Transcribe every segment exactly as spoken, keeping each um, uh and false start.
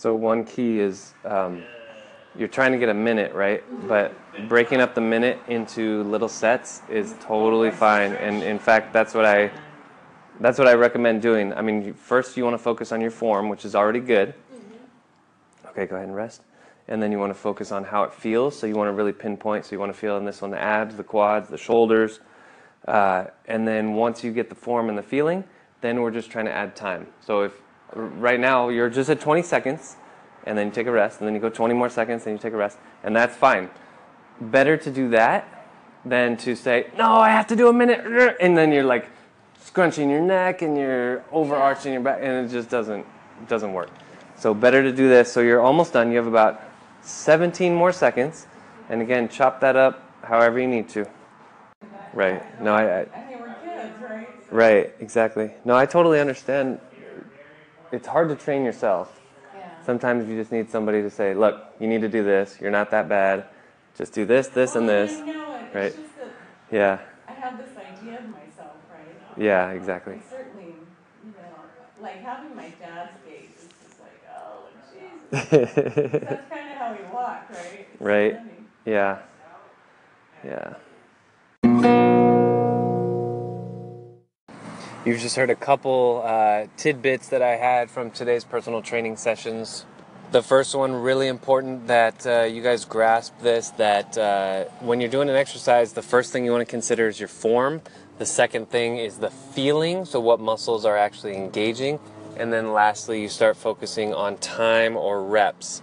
So one key is um, you're trying to get a minute, right? But breaking up the minute into little sets is totally fine. And in fact, that's what I that's what I recommend doing. I mean, first you want to focus on your form, which is already good. Okay, go ahead and rest. And then you want to focus on how it feels. So you want to really pinpoint. So you want to feel in this one the abs, the quads, the shoulders. Uh, and then once you get the form and the feeling, then we're just trying to add time. So if right now you're just at twenty seconds, and then you take a rest, and then you go twenty more seconds, and you take a rest, and that's fine. Better to do that than to say, no, I have to do a minute, and then you're like scrunching your neck, and you're overarching your back, and it just doesn't, doesn't work. So better to do this. So you're almost done. You have about seventeen more seconds, and again, chop that up however you need to. Right. No, I, I, I mean, we're kids, right? So. Right, exactly. No, I totally understand. It's hard to train yourself. Yeah. Sometimes you just need somebody to say, look, you need to do this. You're not that bad. Just do this, this, well, and this. I know it. Right. It's just that yeah. I have this idea of myself, right? Yeah, exactly. And certainly, you know, like having my dad's face is just like, oh, Jesus. That's kind of how we walk, right? It's right. Funny. Yeah. Yeah. You've just heard a couple uh, tidbits that I had from today's personal training sessions. The first one, really important that uh, you guys grasp this, that uh, when you're doing an exercise, the first thing you want to consider is your form. The second thing is the feeling, so what muscles are actually engaging. And then lastly, you start focusing on time or reps.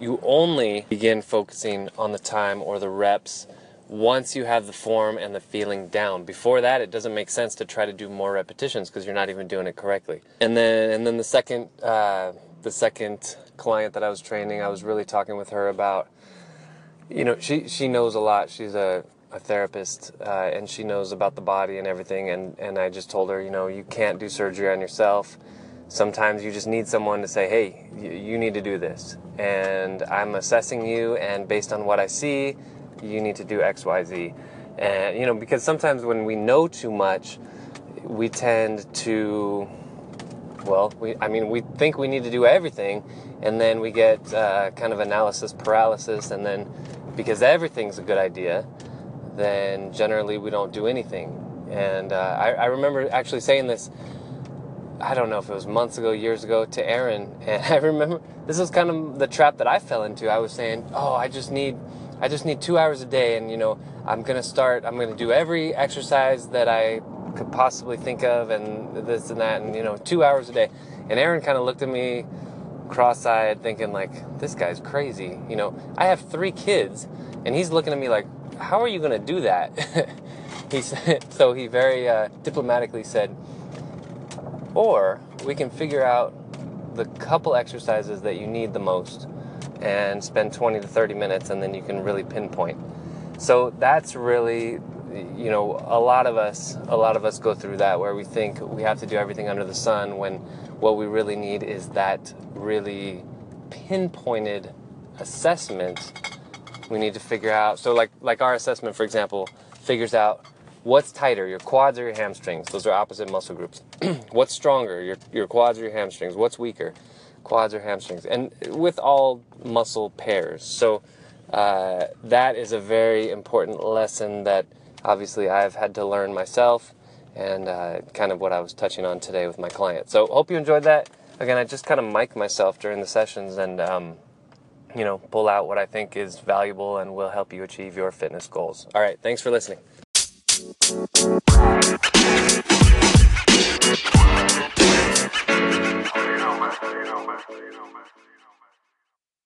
You only begin focusing on the time or the reps once you have the form and the feeling down. Before that, it doesn't make sense to try to do more repetitions because you're not even doing it correctly. And then, and then the second, uh, the second client that I was training, I was really talking with her about, you know, she she knows a lot. She's a, a therapist, uh, and she knows about the body and everything. And and I just told her, you know, you can't do surgery on yourself. Sometimes you just need someone to say, hey, you, you need to do this. And I'm assessing you, and based on what I see, you need to do X, Y, Z. And, you know, because sometimes when we know too much, we tend to, well, we, I mean, we think we need to do everything, and then we get uh, kind of analysis paralysis, and then because everything's a good idea, then generally we don't do anything. And uh, I, I remember actually saying this, I don't know if it was months ago, years ago, to Aaron, and I remember, this was kind of the trap that I fell into. I was saying, oh, I just need... I just need two hours a day, and, you know, I'm going to start, I'm going to do every exercise that I could possibly think of, and this and that, and, you know, two hours a day. And Aaron kind of looked at me cross-eyed, thinking, like, this guy's crazy. You know, I have three kids, and he's looking at me like, how are you going to do that? He said, so he very uh, diplomatically said, or we can figure out the couple exercises that you need the most, and spend twenty to thirty minutes, and then you can really pinpoint. So that's really, you know, a lot of us, a lot of us go through that, where we think we have to do everything under the sun, when what we really need is that really pinpointed assessment. We need to figure out, so like, like our assessment, for example, figures out what's tighter, your quads or your hamstrings. Those are opposite muscle groups. What's stronger, your, your quads or your hamstrings? What's weaker? Quads or hamstrings, and with all muscle pairs. So uh, that is a very important lesson that obviously I've had to learn myself, and uh, kind of what I was touching on today with my client. So hope you enjoyed that. Again, I just kind of mic myself during the sessions, and um, you know, pull out what I think is valuable and will help you achieve your fitness goals. All right, thanks for listening.